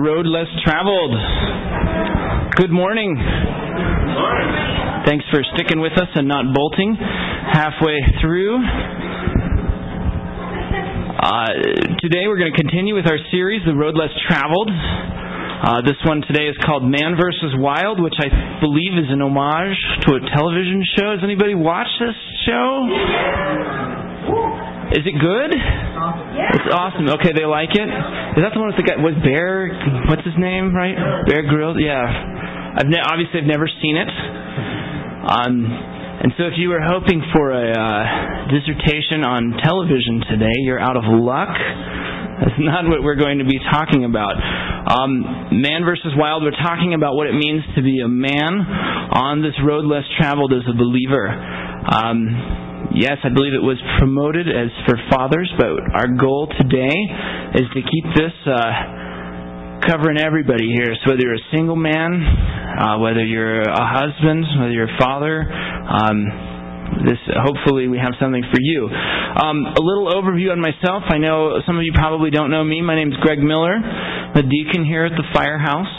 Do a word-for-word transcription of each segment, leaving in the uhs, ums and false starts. road less traveled. Good morning. Good morning. Thanks for sticking with us and not bolting halfway through. Uh, today we're going to continue with our series, The Road Less Traveled. Uh, this one today is called Man versus. Wild, which I believe is an homage to a television show. Does anybody watch this show? Is it good? Awesome. Yeah. It's awesome. Okay, they like it? Is that the one with the guy with Bear, what's his name, right? Bear Grylls? Yeah. I've ne- obviously, I've never seen it. Um, and so if you were hoping for a uh, dissertation on television today, you're out of luck. That's not what we're going to be talking about. Um, man versus wild, we're talking about what it means to be a man on this road less traveled as a believer. Um... Yes, I believe it was promoted as for fathers, but our goal today is to keep this uh, covering everybody here. So whether you're a single man, uh, whether you're a husband, whether you're a father, um, this hopefully we have something for you. Um, a little overview on myself. I know some of you probably don't know me. My name is Greg Miller, the deacon here at the firehouse.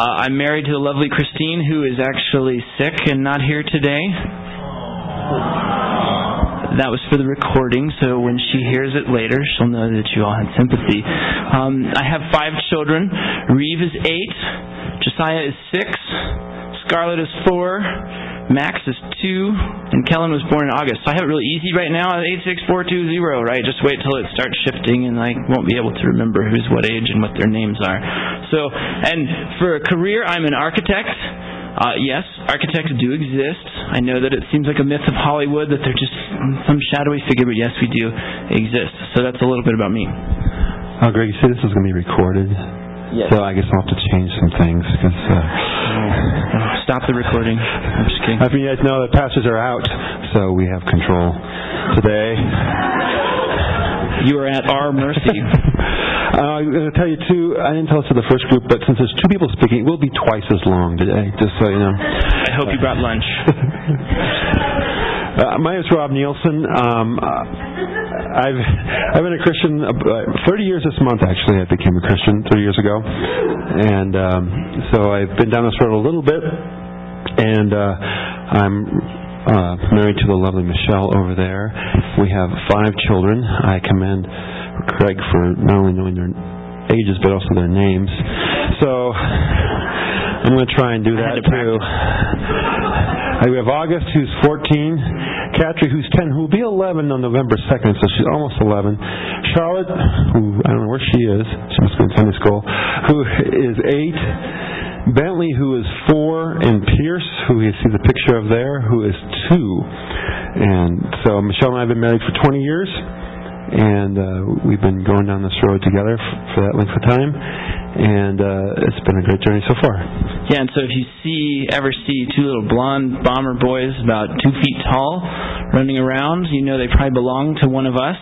Uh, I'm married to the lovely Christine, who is actually sick and not here today. That was for the recording, so when she hears it later, she'll know that you all had sympathy. Um, I have five children. Reeve is eight. Josiah is six. Scarlet is four. Max is two. And Kellen was born in August. So I have it really easy right now. Eight, six, four, two, zero, right? Just wait till it starts shifting, and I won't be able to remember who's what age and what their names are. So, and for a career, I'm an architect. Uh, yes, architects do exist. I know that it seems like a myth of Hollywood that they're just some shadowy figure, but yes, we do exist. So that's a little bit about me. Oh, Greg, you see, this is going to be recorded. Yes. So I guess I'll have to change some things. Cause, uh... Stop the recording. I'm just kidding. I mean, you guys know the pastors are out, so we have control today. You are at our mercy. Uh, I'm going to tell you two. I didn't tell this to the first group, but since there's two people speaking, it will be twice as long today, just so you know. I hope you brought lunch. uh, my name is Rob Nielsen. Um, I've I've been a Christian uh, thirty years this month, actually. I became a Christian thirty years ago. And um, so I've been down this road a little bit, and uh, I'm... Uh, married to the lovely Michelle over there. We have five children. I commend Craig for not only knowing their ages, but also their names. So I'm going to try and do that, too. Uh, we have August, who's fourteen. Katri, who's ten, who will be eleven on November second, so she's almost eleven. Charlotte, who I don't know where she is. She must be in Sunday school, who is eight. Bentley, who is four, and Pierce, who you see the picture of there, who is two. And so Michelle and I have been married for twenty years, and uh, we've been going down this road together for that length of time, and uh, it's been a great journey so far. Yeah, and so if you see ever see two little blonde bomber boys about two feet tall running around, you know they probably belong to one of us.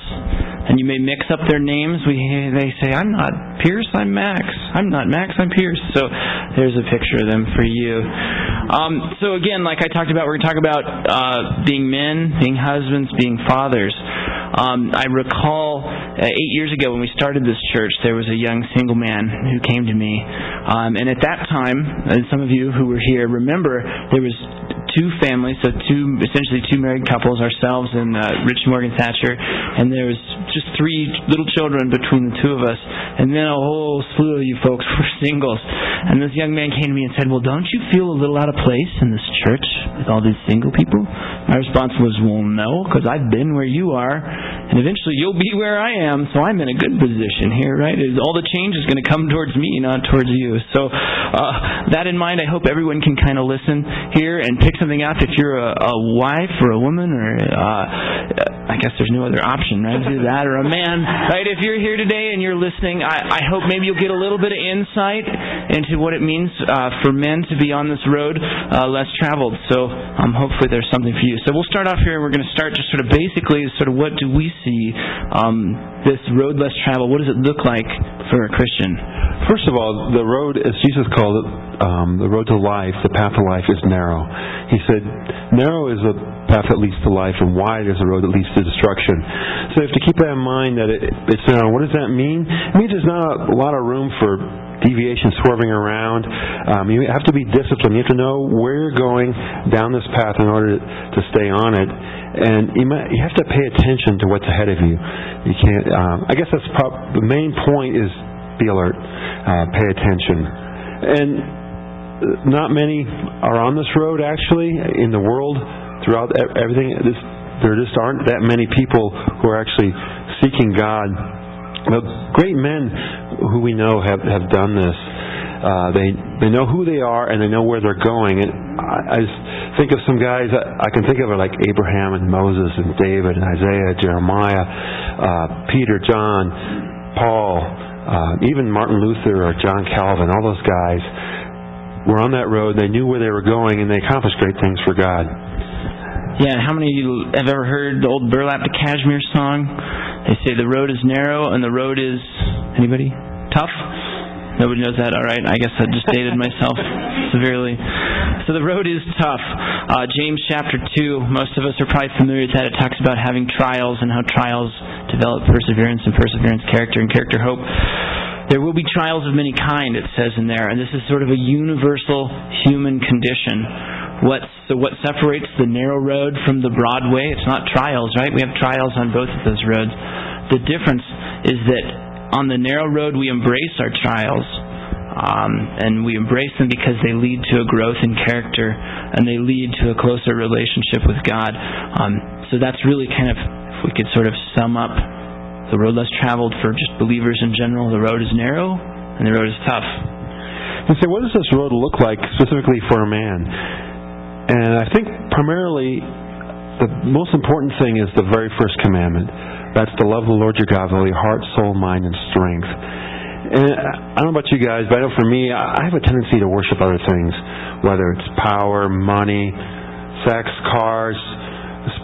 And you may mix up their names. We They say, I'm not Pierce, I'm Max. I'm not Max, I'm Pierce. So there's a picture of them for you. Um, so again, like I talked about, we're going to talk about uh, being men, being husbands, being fathers. Um, I recall uh, eight years ago when we started this church, there was a young single man who came to me. Um, and at that time, and some of you who were here remember, there was two families, so two essentially two married couples, ourselves and uh, Rich Morgan Thatcher, and there was just three little children between the two of us, and then a whole slew of you folks were singles. And this young man came to me and said, well, don't you feel a little out of place in this church with all these single people? My response was, well, no, because I've been where you are, and eventually you'll be where I am, so I'm in a good position here, right? All the change is going to come towards me, not towards you. So uh, that in mind, I hope everyone can kind of listen here and pick something out if you're a, a wife or a woman, or uh, I guess there's no other option, right? Either that or a man, right? If you're here today and you're listening, I, I hope maybe you'll get a little bit of insight into what it means uh, for men to be on this road uh, less traveled. So um, hopefully there's something for you. So we'll start off here, and we're going to start just sort of basically sort of what do we see um, this road less traveled? What does it look like for a Christian? First of all, the road, as Jesus called it, um, the road to life, the path to life is narrow. He said, narrow is the path that leads to life, and wide is the road that leads to destruction. So you have to keep that in mind, that it, it's narrow. What does that mean? It means there's not a lot of room for deviation swerving around. Um, you have to be disciplined. You have to know where you're going down this path in order to stay on it. And you, might, you have to pay attention to what's ahead of you. You can't. Um, I guess that's prob- the main point is be alert, uh, pay attention, and not many are on this road. Actually, in the world, throughout everything, this, there just aren't that many people who are actually seeking God. But great men who we know have, have done this. Uh, they they know who they are and they know where they're going. And I, I just think of some guys I, I can think of are like Abraham and Moses and David and Isaiah, Jeremiah, uh, Peter, John, Paul, uh, even Martin Luther or John Calvin. All those guys were on that road. They knew where they were going and they accomplished great things for God. Yeah, how many of you have ever heard the old Burlap to Cashmere song? They say the road is narrow and the road is, anybody? Tough? Nobody knows that? All right, I guess I just dated myself severely. So the road is tough. Uh, James chapter two, most of us are probably familiar with that. It talks about having trials and how trials develop perseverance and perseverance, character, and character, hope. There will be trials of many kind, it says in there. And this is sort of a universal human condition. What, so what separates the narrow road from the broad way? It's not trials, right? We have trials on both of those roads. The difference is that on the narrow road, we embrace our trials. Um, and we embrace them because they lead to a growth in character. And they lead to a closer relationship with God. Um, so that's really kind of, if we could sort of sum up the road less traveled for just believers in general. The road is narrow and the road is tough. And so what does this road look like specifically for a man? And I think primarily the most important thing is the very first commandment. That's to love the Lord your God with all your heart, soul, mind, and strength. And I don't know about you guys, but I know for me, I have a tendency to worship other things, whether it's power, money, sex, cars,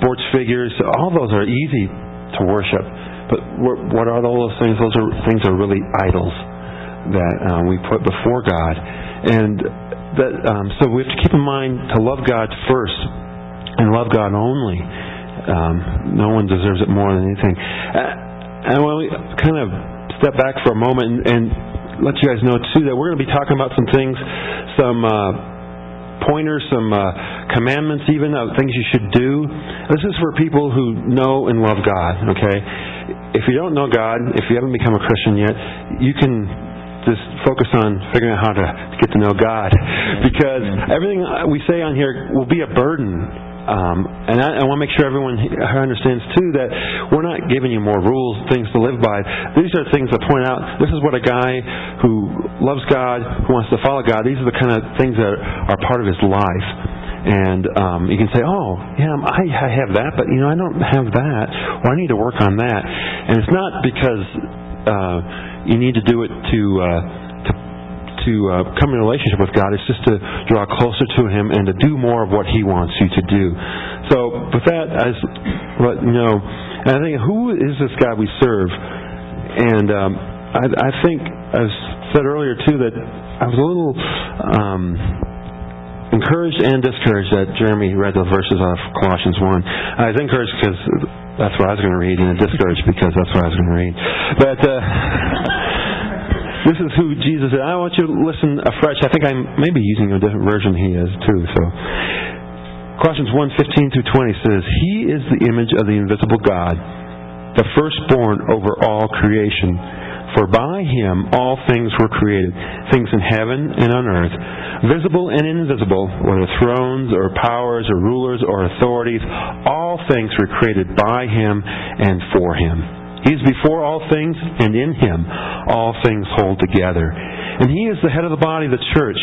sports figures. All those are easy to worship. But what are all those things? Those are things that are really idols that um, we put before God. And that, um, so we have to keep in mind to love God first and love God only. Um, no one deserves it more than anything. And I want to kind of step back for a moment and, and let you guys know, too, that we're going to be talking about some things, some Uh, pointers, some uh, commandments even, of things you should do. This is for people who know and love God, okay? If you don't know God, if you haven't become a Christian yet, you can just focus on figuring out how to get to know God. Because everything we say on here will be a burden. Um, and I, I want to make sure everyone understands, too, that we're not giving you more rules, things to live by. These are things that point out, this is what a guy who loves God, who wants to follow God, these are the kind of things that are part of his life. And um, you can say, oh, yeah, I, I have that, but, you know, I don't have that. Well, I need to work on that. And it's not because uh, you need to do it to... Uh, to uh, come in a relationship with God. It's just to draw closer to Him and to do more of what He wants you to do. So with that, I just let you know, and I think, who is this God we serve? And um, I, I think I said earlier, too, that I was a little um, encouraged and discouraged that Jeremy read the verses out of Colossians one. I was encouraged because that's what I was going to read, and discouraged because that's what I was going to read. But... Uh, this is who Jesus is. I want you to listen afresh. I think I'm maybe using a different version he is, too. So, Colossians one fifteen through twenty says, He is the image of the invisible God, the firstborn over all creation. For by Him all things were created, things in heaven and on earth, visible and invisible, whether thrones or powers or rulers or authorities. All things were created by Him and for Him. He is before all things, and in Him all things hold together. And He is the head of the body, the church.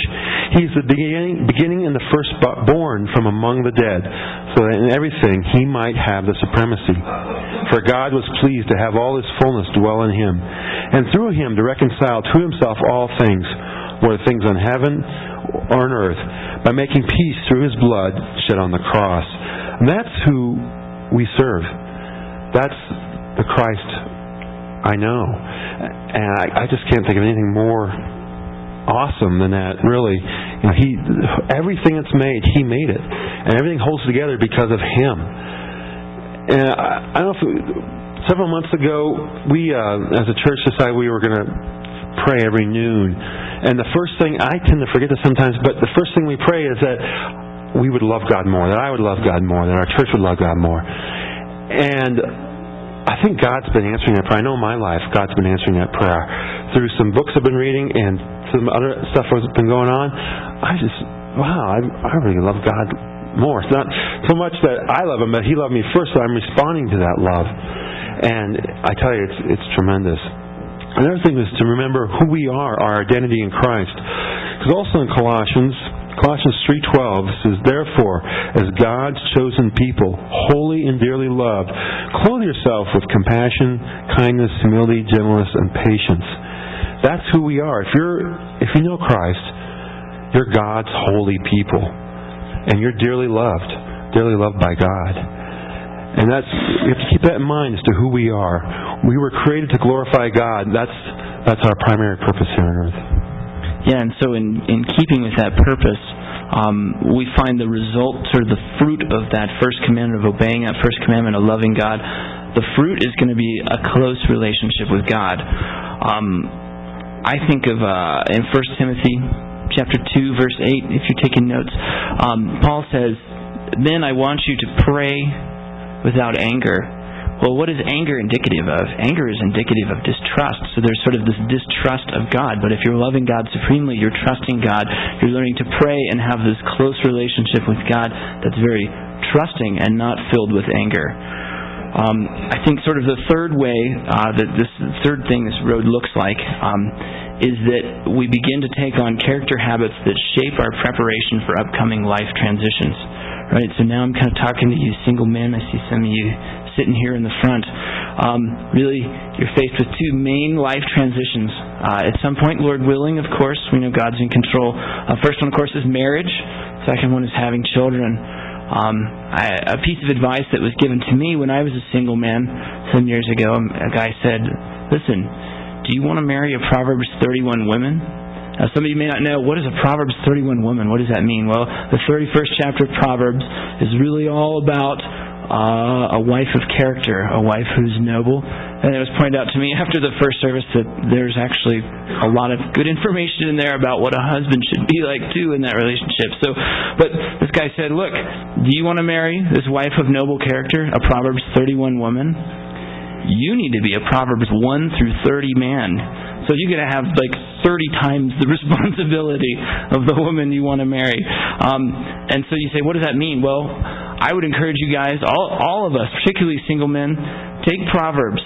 He is the beginning, beginning and the firstborn from among the dead, so that in everything He might have the supremacy. For God was pleased to have all His fullness dwell in Him, and through Him to reconcile to Himself all things, whether things on heaven or on earth, by making peace through His blood shed on the cross. And that's who we serve. That's the Christ I know. And I, I just can't think of anything more awesome than that, really. You know, he, everything that's made, He made it. And everything holds together because of Him. And I, I don't know if... Several months ago, we, uh, as a church, decided we were going to pray every noon. And the first thing, I tend to forget this sometimes, but the first thing we pray is that we would love God more, that I would love God more, that our church would love God more. And I think God's been answering that prayer. I know in my life God's been answering that prayer. Through some books I've been reading and some other stuff that's been going on, I just, wow, I, I really love God more. It's not so much that I love Him, but He loved me first, so I'm responding to that love. And I tell you, it's, it's tremendous. Another thing is to remember who we are, our identity in Christ. Because also in Colossians, Colossians three twelve says, "Therefore, as God's chosen people, holy and dearly loved, clothe yourself with compassion, kindness, humility, gentleness, and patience." That's who we are. If you're, if you know Christ, you're God's holy people. And you're dearly loved. Dearly loved by God. And that's, you have to keep that in mind as to who we are. We were created to glorify God. That's, that's our primary purpose here on earth. Yeah, and so in, in keeping with that purpose, um, we find the result or the fruit of that first commandment, of obeying that first commandment, of loving God. The fruit is going to be a close relationship with God. Um, I think of uh, in First Timothy chapter two, verse eight, if you're taking notes, um, Paul says, "Then I want you to pray without anger." Well, what is anger indicative of? Anger is indicative of distrust. So there's sort of this distrust of God. But if you're loving God supremely, you're trusting God, you're learning to pray and have this close relationship with God that's very trusting and not filled with anger. Um, I think sort of the third way, uh, that this third thing this road looks like, um, is that we begin to take on character habits that shape our preparation for upcoming life transitions. Right? So now I'm kind of talking to you single men. I see some of you sitting here in the front. Um, really, you're faced with two main life transitions. Uh, at some point, Lord willing, of course, we know God's in control. Uh, first one, of course, is marriage. Second one is having children. Um, I, a piece of advice that was given to me when I was a single man some years ago, a guy said, "Listen, do you want to marry a Proverbs thirty-one woman?" Now, some of you may not know, what is a Proverbs thirty-one woman? What does that mean? Well, the thirty-first chapter of Proverbs is really all about Uh, a wife of character, a wife who's noble. And it was pointed out to me after the first service that there's actually a lot of good information in there about what a husband should be like too in that relationship. So, but this guy said, "Look, do you want to marry this wife of noble character, a Proverbs thirty-one woman? You need to be a Proverbs one through thirty man. So you're going to have like thirty times the responsibility of the woman you want to marry." Um, and so you say, what does that mean? Well, I would encourage you guys, all, all of us, particularly single men, take Proverbs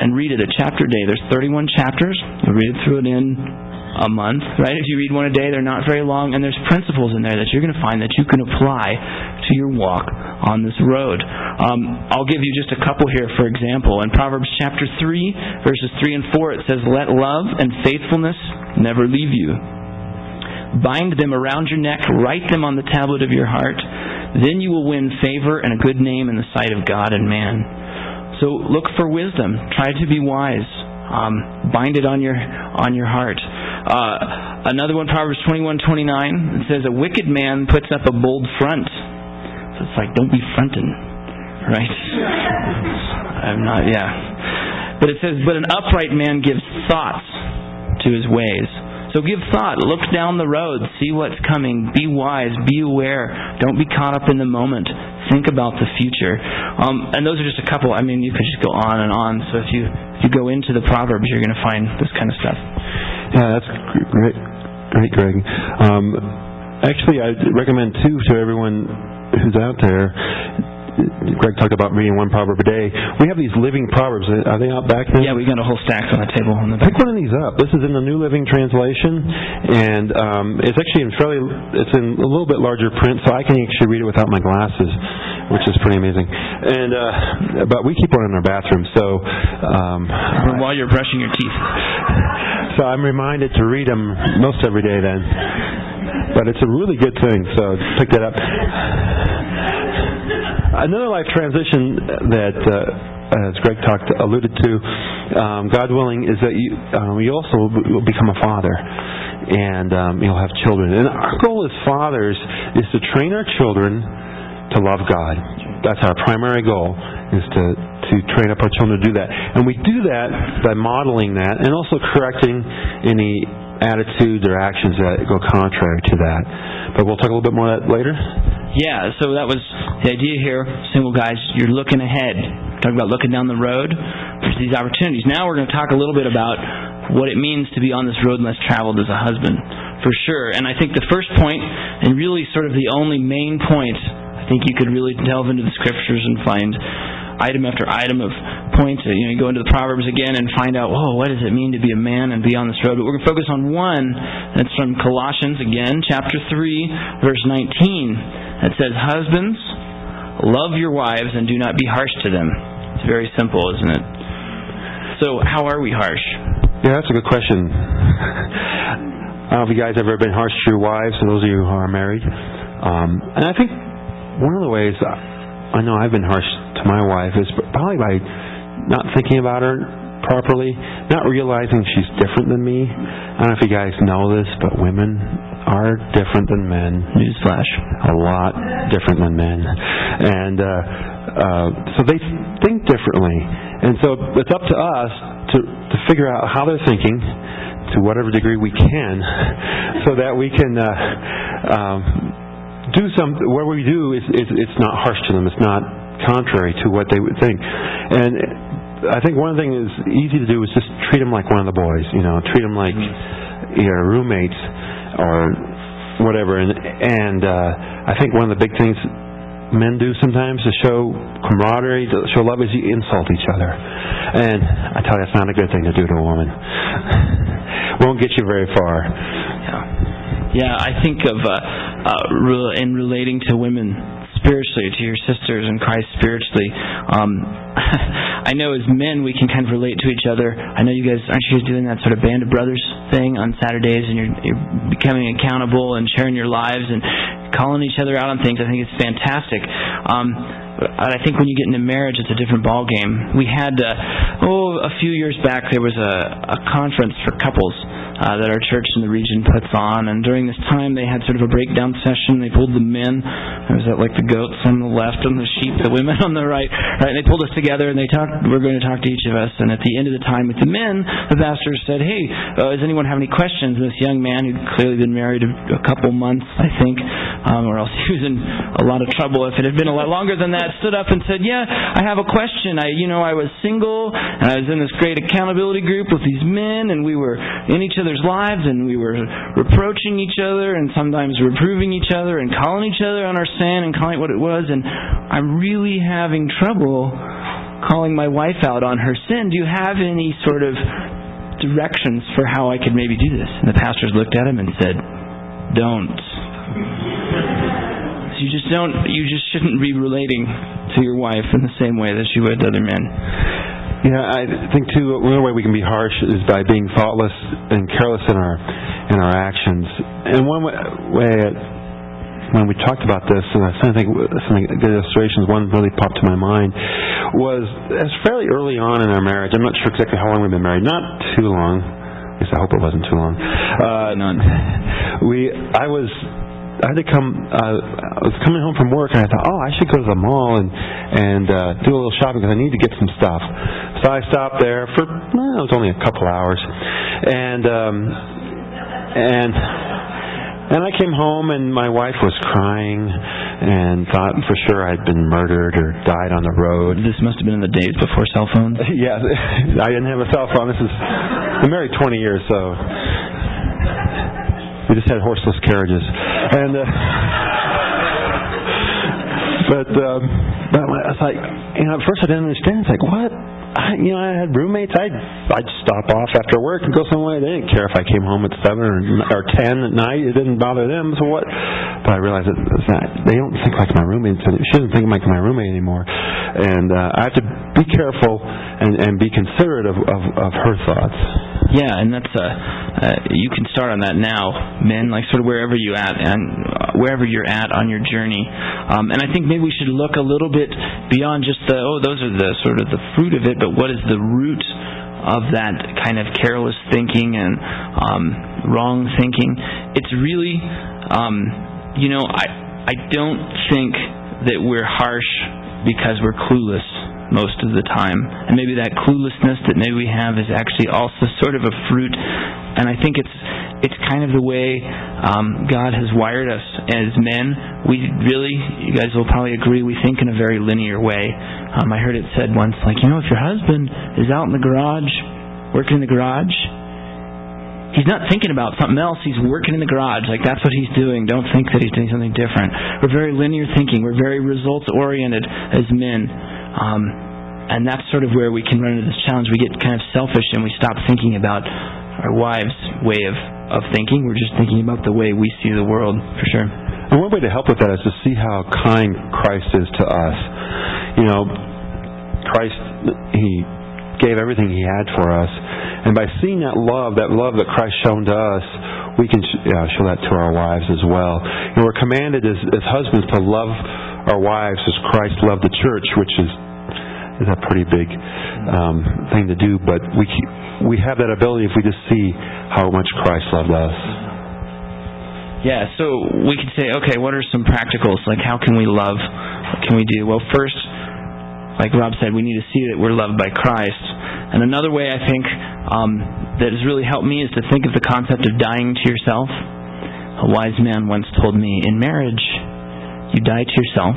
and read it a chapter a day. There's thirty-one chapters. You'll read it through it in a month, right? If you read one a day, they're not very long. And there's principles in there that you're going to find that you can apply to your walk on this road. Um, I'll give you just a couple here, for example. In Proverbs chapter three, verses three and four, it says, "Let love and faithfulness never leave you. Bind them around your neck, write them on the tablet of your heart. Then you will win favor and a good name in the sight of God and man." So look for wisdom. Try to be wise. Um, bind it on your on your heart. Uh, another one, Proverbs twenty-one twenty-nine, it says, "A wicked man puts up a bold front." So it's like, don't be frontin', right? I'm not, yeah. But it says, "But an upright man gives thought to his ways." So give thought. Look down the road. See what's coming. Be wise. Be aware. Don't be caught up in the moment. Think about the future. Um, and those are just a couple. I mean, you could just go on and on. So if you if you go into the Proverbs, you're going to find this kind of stuff. Yeah, that's great, great, Greg. Um, actually, I recommend too to everyone who's out there. Greg talked about reading one proverb a day. We have these living proverbs. Are they out back there? Yeah, we got a whole stack on the table on the back. Pick one of these up. This is in the New Living Translation, and um, it's actually in fairly. It's in a little bit larger print, so I can actually read it without my glasses, which is pretty amazing. And uh, but we keep one in our bathroom, so um, while you're brushing your teeth. So I'm reminded to read them most every day then. But it's a really good thing, so pick that up. Another life transition that, uh, as Greg talked alluded to, um, God willing, is that you um, you also will become a father, and um, you'll have children. And our goal as fathers is to train our children to love God. that's our primary goal, is to, to train up our children to do that. And we do that by modeling that and also correcting any attitudes or actions that go contrary to that. But we'll talk a little bit more of that later. Yeah, so that was the idea here. Single guys, you're looking ahead. Talking about looking down the road. There's these opportunities. Now we're going to talk a little bit about what it means to be on this road less traveled as a husband. For sure. And I think the first point, and really sort of the only main point, I think you could really delve into the Scriptures and find item after item of points. You know, you go into the Proverbs again and find out, oh, what does it mean to be a man and be on this road? But we're going to focus on one that's from Colossians again, chapter three, verse nineteen. It says, "Husbands, love your wives and do not be harsh to them." It's very simple, isn't it? So, how are we harsh? Yeah, that's a good question. I don't know if you guys have ever been harsh to your wives, so those of you who are married. Um, and I think one of the ways I know I've been harsh to my wife is probably by not thinking about her properly, not realizing she's different than me. I don't know if you guys know this, but women are different than men. Newsflash. A lot different than men. And uh, uh, so they think differently. And so it's up to us to, to figure out how they're thinking to whatever degree we can so that we can... Uh, um, do some what we do is, is it's not harsh to them. It's not contrary to what they would think. And I think one thing is easy to do is just treat them like one of the boys. You know, treat them like mm-hmm. your roommates or whatever. And and uh, I think one of the big things men do sometimes to show camaraderie, to show love, is you insult each other. And I tell you, that's not a good thing to do to a woman. Won't get you very far. Yeah. Yeah, I think of, uh, uh, in relating to women spiritually, to your sisters in Christ spiritually, um, I know as men we can kind of relate to each other. I know you guys, aren't you guys doing that sort of Band of Brothers thing on Saturdays, and you're, you're becoming accountable and sharing your lives and calling each other out on things. I think it's fantastic. Um... I think when you get into marriage, it's a different ballgame. We had, uh, oh, a few years back, there was a, a conference for couples uh, that our church in the region puts on. And during this time, they had sort of a breakdown session. They pulled the men. It was like the goats on the left and the sheep, the women on the right. Right? And they pulled us together, and they talked. We're going to talk to each of us. And at the end of the time with the men, the pastor said, hey, uh, does anyone have any questions? And this young man, who'd clearly been married a, a couple months, I think, um, or else he was in a lot of trouble. If it had been a lot longer than that, stood up and said, yeah, I have a question. I, you know, I was single, and I was in this great accountability group with these men, and we were in each other's lives, and we were reproaching each other, and sometimes reproving each other, and calling each other on our sin, and calling it what it was, and I'm really having trouble calling my wife out on her sin. Do you have any sort of directions for how I could maybe do this? And the pastors looked at him and said, don't. You just don't. You just shouldn't be relating to your wife in the same way that you would to other men. Yeah, I think too. One way we can be harsh is by being thoughtless and careless in our in our actions. And one way, when we talked about this, and I think something good illustrations. One really popped to my mind was as fairly early on in our marriage. I'm not sure exactly how long we've been married. Not too long. At least I hope it wasn't too long. Uh, None. We. I was. I had to come. Uh, I was coming home from work, and I thought, "Oh, I should go to the mall and and uh, do a little shopping because I need to get some stuff." So I stopped there for well, it was only a couple hours, and um, and and I came home, and my wife was crying, and thought for sure I'd been murdered or died on the road. This must have been in the days before cell phones. Yeah, I didn't have a cell phone. This is I've been married twenty years, so. We just had horseless carriages, and uh, but um, but I was like, you know, at first I didn't understand. It's like, what? I, you know, I had roommates. I'd I'd stop off after work and go somewhere. They didn't care if I came home at seven or, or ten at night. It didn't bother them. So what? But I realized that it's not, they don't think like my roommates, and it shouldn't think like my roommate anymore. And uh, I have to be careful and, and be considerate of, of, of her thoughts. Yeah, and that's a uh, you can start on that now, men. Like sort of wherever you at and wherever you're at on your journey. Um, and I think maybe we should look a little bit beyond just the oh, those are the sort of the fruit of it. But what is the root of that kind of careless thinking and um, wrong thinking? It's really, um, you know, I I don't think that we're harsh because we're clueless most of the time. And maybe that cluelessness that maybe we have is actually also sort of a fruit. And I think it's it's kind of the way um, God has wired us as men. We really, you guys will probably agree, we think in a very linear way. Um, I heard it said once, like, you know, if your husband is out in the garage, working in the garage, he's not thinking about something else. He's working in the garage. Like, that's what he's doing. Don't think that he's doing something different. We're very linear thinking. We're very results-oriented as men. Um, and that's sort of where we can run into this challenge. We get kind of selfish and we stop thinking about our wives' way of, of thinking. We're just thinking about the way we see the world, for sure. And one way to help with that is to see how kind Christ is to us. You know, Christ, He gave everything He had for us. And by seeing that love, that love that Christ shown to us, we can sh- yeah, show that to our wives as well. And we're commanded as, as husbands to love our wives as Christ loved the church, which is, is a pretty big um, thing to do. But we we have that ability if we just see how much Christ loved us. Yeah, so we could say, okay, what are some practicals? Like, how can we love? What can we do? Well, first, like Rob said, we need to see that we're loved by Christ. And another way, I think, um, that has really helped me is to think of the concept of dying to yourself. A wise man once told me, in marriage, you die to yourself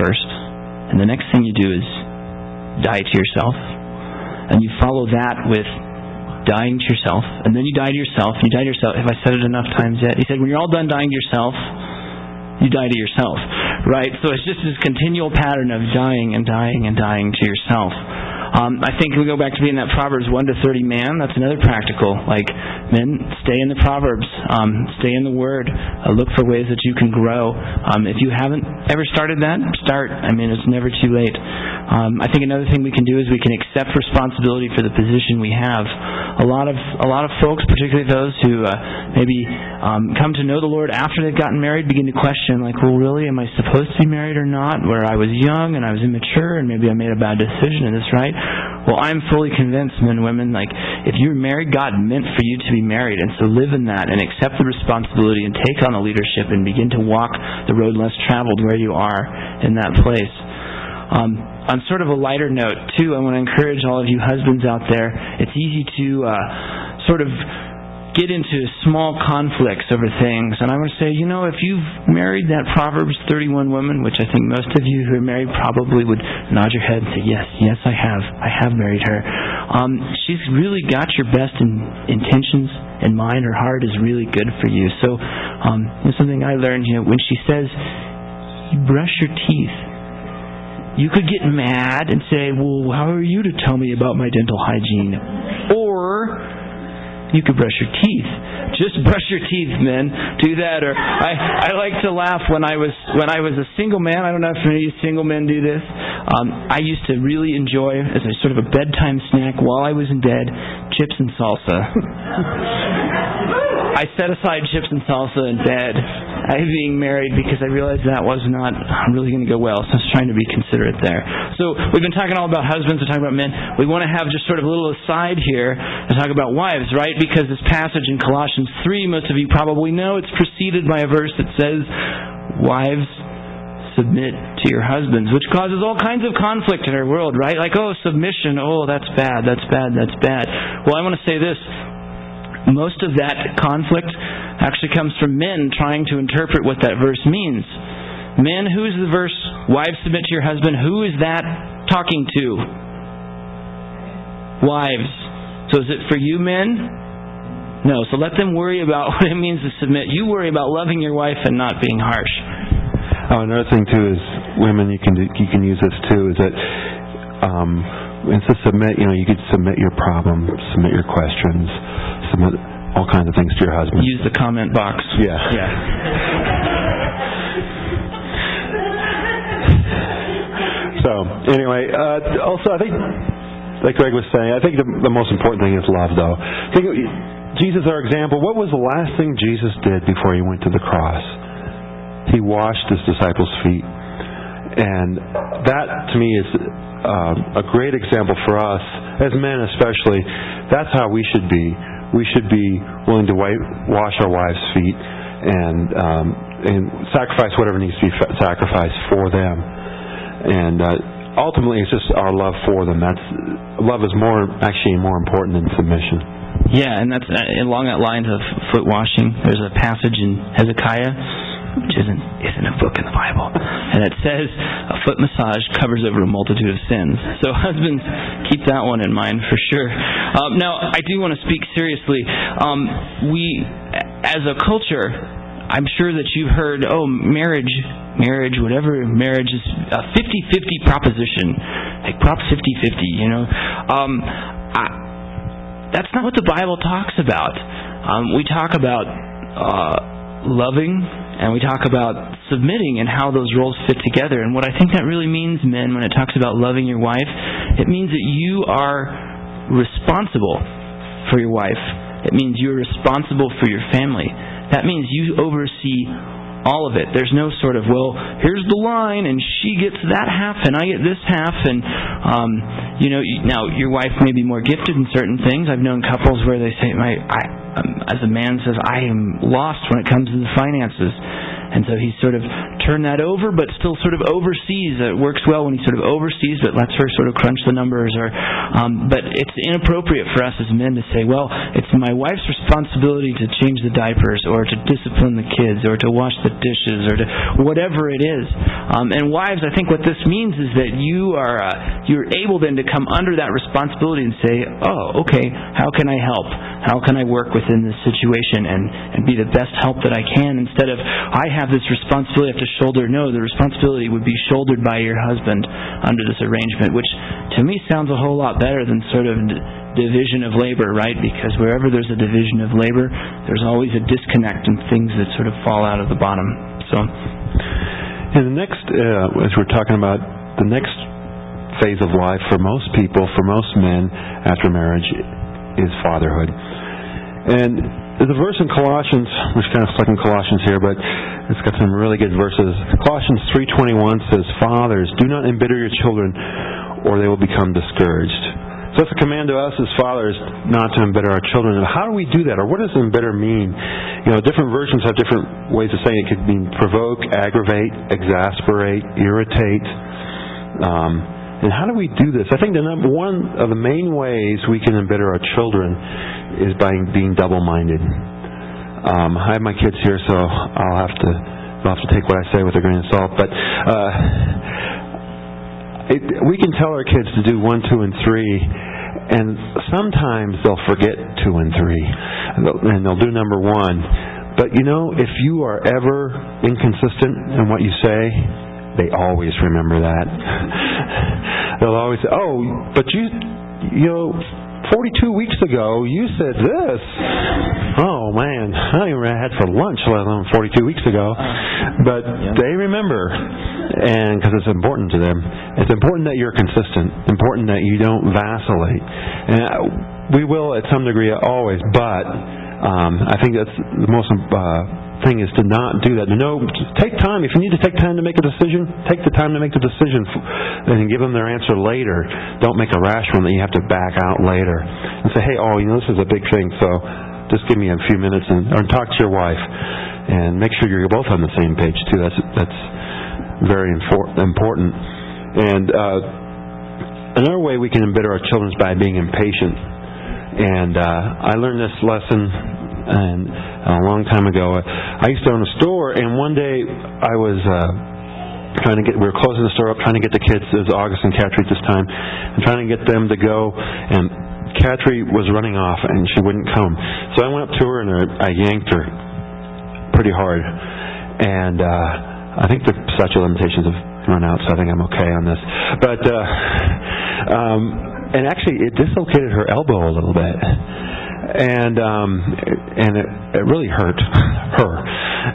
first, and the next thing you do is die to yourself. And you follow that with dying to yourself, and then you die to yourself, and you die to yourself. Have I said it enough times yet? He said, when you're all done dying to yourself, you die to yourself, right? So it's just this continual pattern of dying and dying and dying to yourself. Um, I think we go back to being that Proverbs one to thirty man. That's another practical. Like, men, stay in the Proverbs. Um, stay in the Word. Uh, look for ways that you can grow. Um, if you haven't ever started that, start. I mean, it's never too late. Um, I think another thing we can do is we can accept responsibility for the position we have. A lot of a lot of folks, particularly those who uh, maybe um, come to know the Lord after they've gotten married, begin to question, like, well, really, am I supposed to be married or not? Where I was young and I was immature and maybe I made a bad decision. Is this right? Well, I'm fully convinced, men and women, like, if you're married, God meant for you to be married. And so live in that and accept the responsibility and take on the leadership and begin to walk the road less traveled where you are in that place. Um, on sort of a lighter note, too, I want to encourage all of you husbands out there. It's easy to uh, sort of get into small conflicts over things. And I want to say, you know, if you've married that Proverbs thirty-one woman, which I think most of you who are married probably would nod your head and say, yes, yes, I have. I have married her. Um, she's really got your best in, intentions in mind. Her heart is really good for you. So um, something I learned, you know, when she says, you brush your teeth. You could get mad and say, well, how are you to tell me about my dental hygiene? Or you could brush your teeth. Just brush your teeth, men. Do that. Or I, I like to laugh when I was when I was a single man. I don't know if any single men do this. Um, I used to really enjoy, as a sort of a bedtime snack while I was in bed, chips and salsa. I set aside chips and salsa in bed. I being married because I realized that was not really going to go well. So I was trying to be considerate there. So we've been talking all about husbands. We're talking about men. We want to have just sort of a little aside here and talk about wives, right? Because this passage in Colossians three, most of you probably know, it's preceded by a verse that says, wives, submit to your husbands, which causes all kinds of conflict in our world, right? Like, oh, submission, oh, that's bad, that's bad, that's bad. Well, I want to say this. Most of that conflict actually comes from men trying to interpret what that verse means. Men, who is the verse, wives, submit to your husband? Who is that talking to? Wives. So is it for you men? No, so let them worry about what it means to submit. You worry about loving your wife and not being harsh. Oh, another thing too is women. You can do, you can use this too. Is that um, it's a submit. You know, you could submit your problem, submit your questions, submit all kinds of things to your husband. Use the comment box. Yeah. Yeah. So anyway, uh, also I think, like Greg was saying, I think the, the most important thing is love, though. I think. It, Jesus, our example, what was the last thing Jesus did before He went to the cross? He washed His disciples' feet. And that, to me, is uh, a great example for us, as men especially. That's how we should be. We should be willing to wipe, wash our wives' feet and, um, and sacrifice whatever needs to be sacrificed for them. And uh, ultimately, it's just our love for them. That's love is more actually more important than submission. Yeah, and that's uh, along that line of foot washing. There's a passage in Hezekiah, which isn't isn't a book in the Bible, and it says a foot massage covers over a multitude of sins. So husbands, keep that one in mind for sure. Um, now, I do want to speak seriously. Um, we, as a culture. I'm sure that you've heard, oh, marriage, marriage, whatever, marriage is a fifty-fifty proposition. Like, prop fifty-fifty, you know. Um, I, that's not what the Bible talks about. Um, we talk about uh, loving, and we talk about submitting and how those roles fit together. And what I think that really means, men, when it talks about loving your wife, it means that you are responsible for your wife. It means you're responsible for your family. That means you oversee all of it. There's no sort of, well, here's the line, and she gets that half, and I get this half, and, um, you know, now your wife may be more gifted in certain things. I've known couples where they say, "My, I, um, as a man says, I am lost when it comes to the finances." And so he sort of turned that over, but still sort of oversees. It works well when he sort of oversees, but lets her sort of crunch the numbers. Or, um, but it's inappropriate for us as men to say, well, it's my wife's responsibility to change the diapers or to discipline the kids or to wash the dishes or to whatever it is. Um, and wives, I think what this means is that you are uh, you're able then to come under that responsibility and say, oh, okay, how can I help? How can I work within this situation and, and be the best help that I can, instead of, I have this responsibility I have to shoulder. No, the responsibility would be shouldered by your husband under this arrangement, which to me sounds a whole lot better than sort of d- division of labor, right? Because wherever there's a division of labor, there's always a disconnect and things that sort of fall out of the bottom. So, and the next, uh, as we're talking about the next phase of life for most people, for most men after marriage, is fatherhood. And there's a verse in Colossians, we're kind of stuck in Colossians here, but it's got some really good verses. Colossians three twenty-one says, "Fathers, do not embitter your children, or they will become discouraged." So that's a command to us as fathers not to embitter our children. And how do we do that? Or what does embitter mean? You know, different versions have different ways of saying it. It could mean provoke, aggravate, exasperate, irritate. Um, and how do we do this? I think the number one of the main ways we can embitter our children is by being double-minded. Um, I have my kids here, so I'll have to I'll have to take what I say with a grain of salt. But uh, it, we can tell our kids to do one, two, and three, and sometimes they'll forget two and three, and they'll, and they'll do number one. But you know, if you are ever inconsistent in what you say, they always remember that. They'll always say, "Oh, but you, you know." forty-two weeks ago, you said this. Oh, man. I don't even remember what I had for lunch, let alone forty-two weeks ago. But they remember, and because it's important to them. It's important that you're consistent. Important that you don't vacillate. And we will, at some degree, always. But um, I think that's the most uh, thing is to not do that. No, take time. If you need to take time to make a decision, take the time to make the decision and give them their answer later. Don't make a rash one that you have to back out later and say, hey, oh, you know, this is a big thing, so just give me a few minutes and or talk to your wife and make sure you're both on the same page, too. That's that's very infor- important. And uh, another way we can embitter our children is by being impatient. And uh, I learned this lesson And a long time ago, I used to own a store, and one day I was uh, trying to get, we were closing the store up, trying to get the kids, it was August and Katri at this time, and trying to get them to go, and Katri was running off, and she wouldn't come. So I went up to her, and I, I yanked her pretty hard. And uh, I think the statute of limitations have run out, so I think I'm okay on this. But, uh, um, and actually, it dislocated her elbow a little bit. And um, and it, it really hurt her,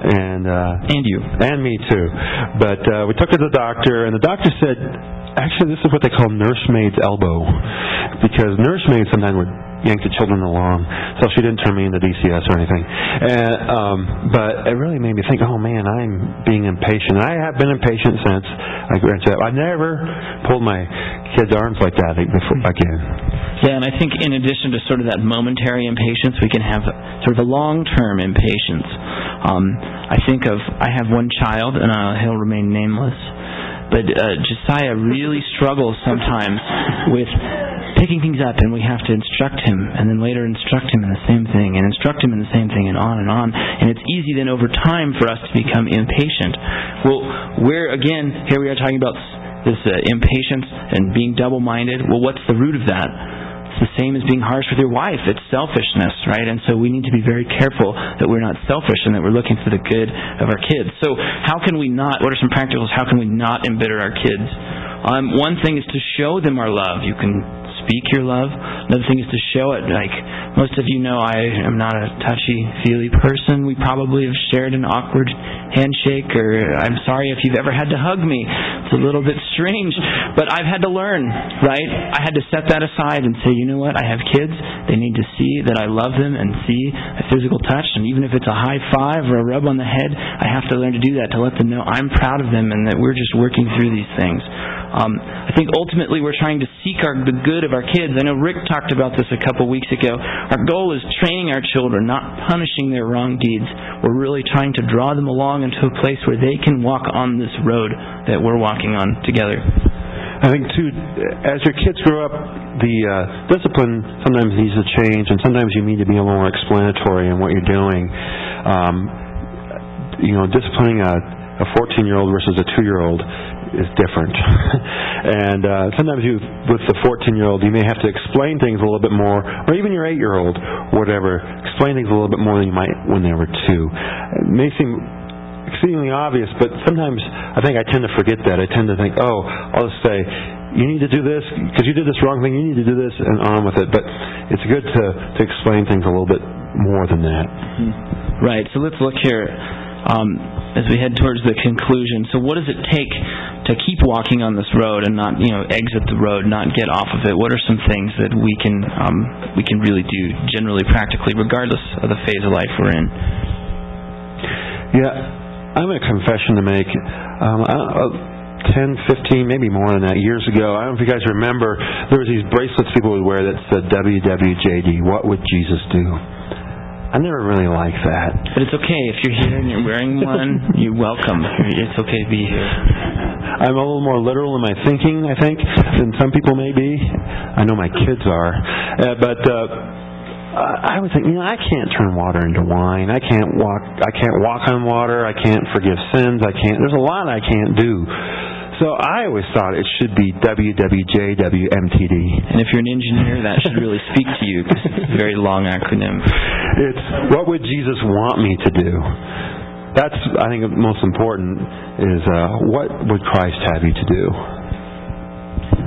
and uh, and you and me too. But uh, we took her to the doctor, and the doctor said, actually, this is what they call nursemaid's elbow, because nursemaids sometimes would yank the children along. So she didn't turn me into D C S or anything. And, um, but it really made me think, oh man, I'm being impatient. And I have been impatient since I grant you that. I never pulled my kids' arms like that before again. Yeah, and I think in addition to sort of that momentary impatience, we can have sort of a long-term impatience. Um, I think of, I have one child, and uh, he'll remain nameless, but uh, Josiah really struggles sometimes with picking things up, and we have to instruct him, and then later instruct him in the same thing, and instruct him in the same thing, and on and on. And it's easy then over time for us to become impatient. Well, we're, again, here we are talking about this uh, impatience and being double-minded. Well, what's the root of that? It's the same as being harsh with your wife. It's selfishness, right? And so we need to be very careful that we're not selfish and that we're looking for the good of our kids. So how can we not, what are some practicals, how can we not embitter our kids? Um, one thing is to show them our love. You can speak your love. Another thing is to show it. Like, most of you know, I am not a touchy-feely person. We probably have shared an awkward handshake, or I'm sorry if you've ever had to hug me. It's a little bit strange, but I've had to learn, right? I had to set that aside and say, you know what? I have kids. They need to see that I love them and see a physical touch. And even if it's a high five or a rub on the head, I have to learn to do that to let them know I'm proud of them and that we're just working through these things. Um, I think ultimately we're trying to seek our, the good of our kids. I know Rick talked about this a couple weeks ago. Our goal is training our children, not punishing their wrong deeds. We're really trying to draw them along into a place where they can walk on this road that we're walking on together. I think, too, as your kids grow up, the uh, discipline sometimes needs to change, and sometimes you need to be a little more explanatory in what you're doing. Um, you know, disciplining a, a fourteen-year-old versus a two-year-old is different. and uh, sometimes you, with the fourteen-year-old, you may have to explain things a little bit more, or even your eight-year-old, whatever, explain things a little bit more than you might when they were two. It may seem exceedingly obvious, but sometimes I think I tend to forget that. I tend to think, oh, I'll just say, you need to do this because you did this wrong thing, you need to do this, and on with it. But it's good to, to explain things a little bit more than that. Right, so let's look here um, as we head towards the conclusion. So what does it take to keep walking on this road and not, you know, exit the road, not get off of it? What are some things that we can um, we can really do generally, practically, regardless of the phase of life we're in? Yeah. I'm a confession to make. Um, uh, ten, fifteen, maybe more than that, years ago, I don't know if you guys remember, there was these bracelets people would wear that said W W J D, what would Jesus do? I never really liked that. But it's okay. If you're here and you're wearing one, you're welcome. It's okay to be here. I'm a little more literal in my thinking, I think, than some people may be. I know my kids are. Uh, but... Uh, I would think, you know, I can't turn water into wine. I can't walk. I can't walk on water. I can't forgive sins. I can't. There's a lot I can't do. So I always thought it should be W W J W M T D. And if you're an engineer, that should really speak to you because it's a very long acronym. It's what would Jesus want me to do? That's, I think, the most important is uh, what would Christ have you to do?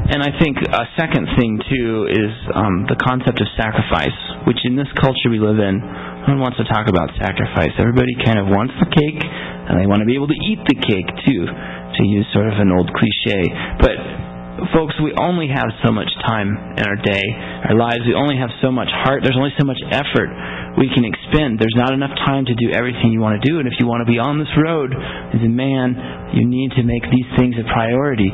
And I think a second thing, too, is um, the concept of sacrifice, which in this culture we live in, no one wants to talk about sacrifice. Everybody kind of wants the cake, and they want to be able to eat the cake, too, to use sort of an old cliche. But, folks, we only have so much time in our day, our lives. We only have so much heart. There's only so much effort we can expend. There's not enough time to do everything you want to do. And if you want to be on this road as a man, you need to make these things a priority.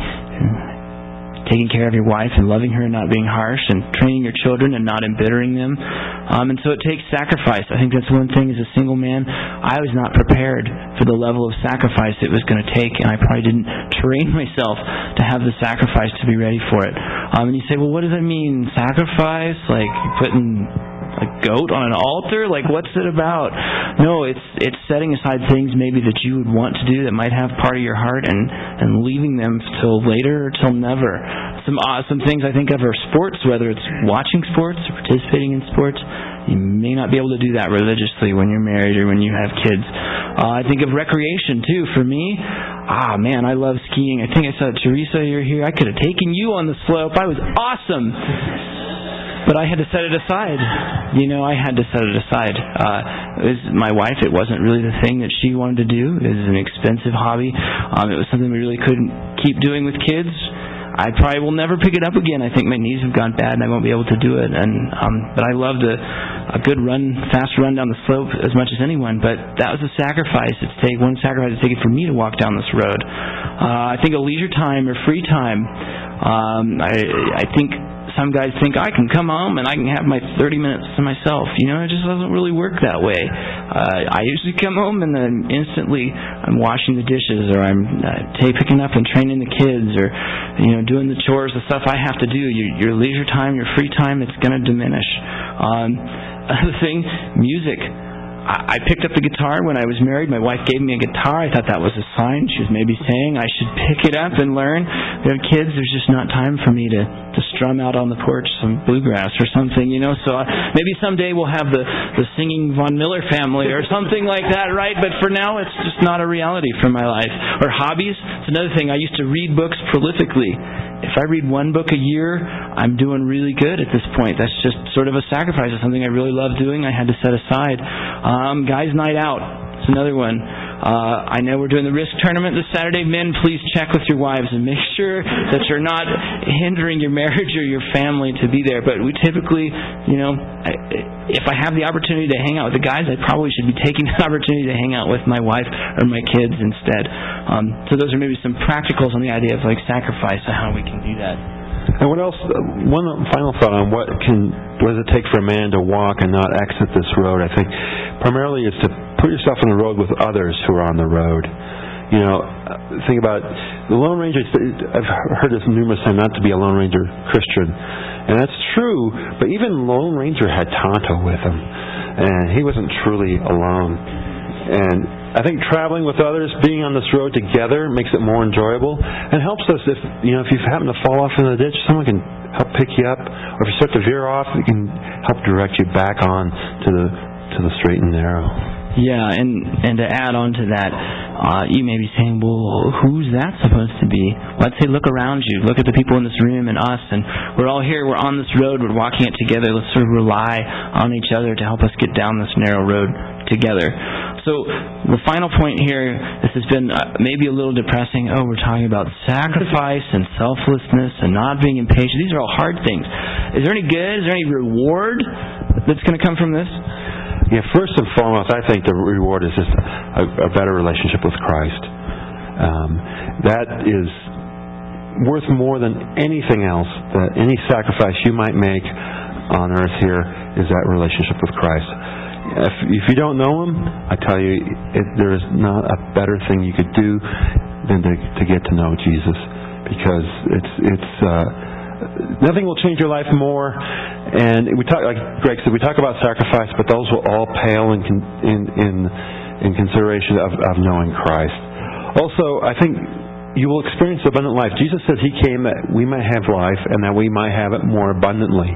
Taking care of your wife and loving her and not being harsh, and training your children and not embittering them. Um, and so it takes sacrifice. I think that's one thing as a single man. I was not prepared for the level of sacrifice it was going to take, and I probably didn't train myself to have the sacrifice to be ready for it. Um, and you say, well, what does that mean, sacrifice? Like putting a goat on an altar? Like, what's it about? No, it's it's setting aside things maybe that you would want to do that might have part of your heart and, and leaving them till later or till never. Some uh, some things I think of are sports, whether it's watching sports or participating in sports. You may not be able to do that religiously when you're married or when you have kids. Uh, I think of recreation, too. For me, ah, man, I love skiing. I think I saw Teresa, you're here. I could have taken you on the slope. I was awesome. But I had to set it aside. You know, I had to set it aside. Uh, it was my wife, it wasn't really the thing that she wanted to do. It was an expensive hobby. Um, it was something we really couldn't keep doing with kids. I probably will never pick it up again. I think my knees have gone bad and I won't be able to do it. And um, But I loved a, a good run, fast run down the slope as much as anyone. But that was a sacrifice. It's take one sacrifice it's taken for me to walk down this road. Uh, I think a leisure time or free time. Um, I, I think... some guys think, I can come home and I can have my thirty minutes to myself. You know, it just doesn't really work that way. Uh, I usually come home and then instantly I'm washing the dishes, or I'm uh, picking up and training the kids, or, you know, doing the chores, the stuff I have to do. Your, your leisure time, your free time, it's going to diminish. Um, other thing, music. I picked up the guitar when I was married. My wife gave me a guitar. I thought that was a sign. She was maybe saying I should pick it up and learn. We have kids. There's just not time for me to, to strum out on the porch some bluegrass or something, you know. So I, maybe someday we'll have the, the singing Von Miller family or something like that, right? But for now, it's just not a reality for my life. Or hobbies. It's another thing. I used to read books prolifically. If I read one book a year, I'm doing really good at this point. That's just sort of a sacrifice of something I really love doing. I had to set aside. Um, guys' night out. It's another one. Uh, I know we're doing the risk tournament this Saturday. Men, please check with your wives and make sure that you're not hindering your marriage or your family to be there. But we typically, you know, if I have the opportunity to hang out with the guys, I probably should be taking that opportunity to hang out with my wife or my kids instead. Um, so those are maybe some practicals on the idea of like sacrifice and how we can do that. And what else? One final thought on what can what does it take for a man to walk and not exit this road? I think primarily is to put yourself on the road with others who are on the road. You know, think about the Lone Ranger. I've heard this numerous times, not to be a Lone Ranger Christian, and that's true. But even Lone Ranger had Tonto with him, and he wasn't truly alone. And I think traveling with others, being on this road together, makes it more enjoyable and helps us. If you know, if you happen to fall off in the ditch, someone can help pick you up. Or if you start to veer off, it can help direct you back on to the to the straight and narrow. Yeah, and, and to add on to that, uh, you may be saying, well, who's that supposed to be? Well, I'd say look around you. Look at the people in this room and us, and we're all here. We're on this road. We're walking it together. Let's sort of rely on each other to help us get down this narrow road together. So the final point here, this has been maybe a little depressing. Oh, we're talking about sacrifice and selflessness and not being impatient. These are all hard things. Is there any good? Is there any reward that's going to come from this? Yeah, first and foremost, I think the reward is just a, a better relationship with Christ. Um, that is worth more than anything else. That any sacrifice you might make on earth here is that relationship with Christ. If, if you don't know Him, I tell you, it, there is not a better thing you could do than to, to get to know Jesus, because it's it's uh, nothing will change your life more. And we talk, like Greg said, we talk about sacrifice, but those will all pale in in in, in consideration of, of knowing Christ. Also, I think you will experience abundant life. Jesus said He came that we might have life, and that we might have it more abundantly.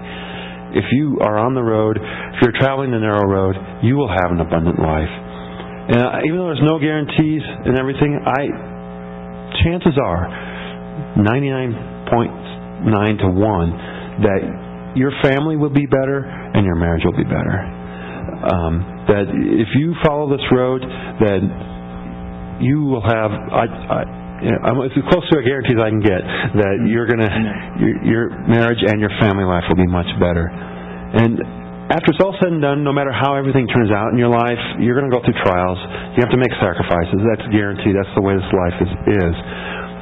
If you are on the road, if you're traveling the narrow road, you will have an abundant life. And even though there's no guarantees and everything, I chances are ninety-nine point nine to one that your family will be better and your marriage will be better. Um, that if you follow this road, then you will have... I, I, I'm as close to a guarantee as I can get that you're gonna, your, your marriage and your family life will be much better. And after it's all said and done, no matter how everything turns out in your life, you're going to go through trials. You have to make sacrifices. That's guaranteed. That's the way this life is, is.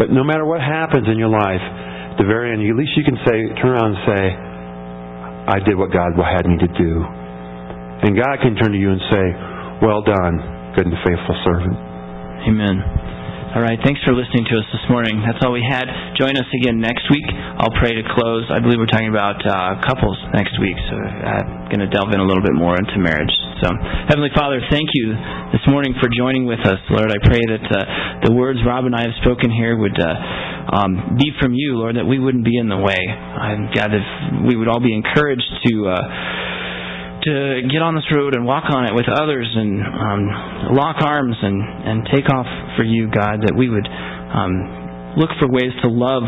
But no matter what happens in your life, at the very end, at least you can say, turn around and say, I did what God had me to do. And God can turn to you and say, well done, good and faithful servant. Amen. All right, thanks for listening to us this morning. That's all we had. Join us again next week. I'll pray to close. I believe we're talking about uh, couples next week, so I'm going to delve in a little bit more into marriage. So, Heavenly Father, thank you this morning for joining with us, Lord. I pray that uh, the words Rob and I have spoken here would uh, um, be from you, Lord, that we wouldn't be in the way. I'm glad that we would all be encouraged to... Uh, to get on this road and walk on it with others and um, lock arms and, and take off for you, God, that we would um, look for ways to love,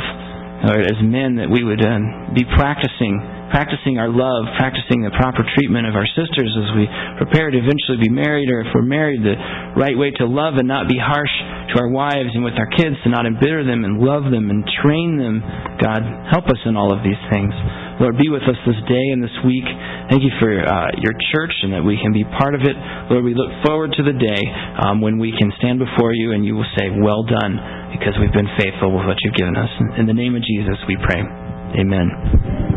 Lord, as men, that we would um, be practicing practicing our love, practicing the proper treatment of our sisters as we prepare to eventually be married, or if we're married, the right way to love and not be harsh to our wives and with our kids, to not embitter them and love them and train them. God, help us in all of these things. Lord, be with us this day and this week. Thank you for uh, your church and that we can be part of it. Lord, we look forward to the day um, when we can stand before you and you will say, well done, because we've been faithful with what you've given us. In the name of Jesus we pray. Amen.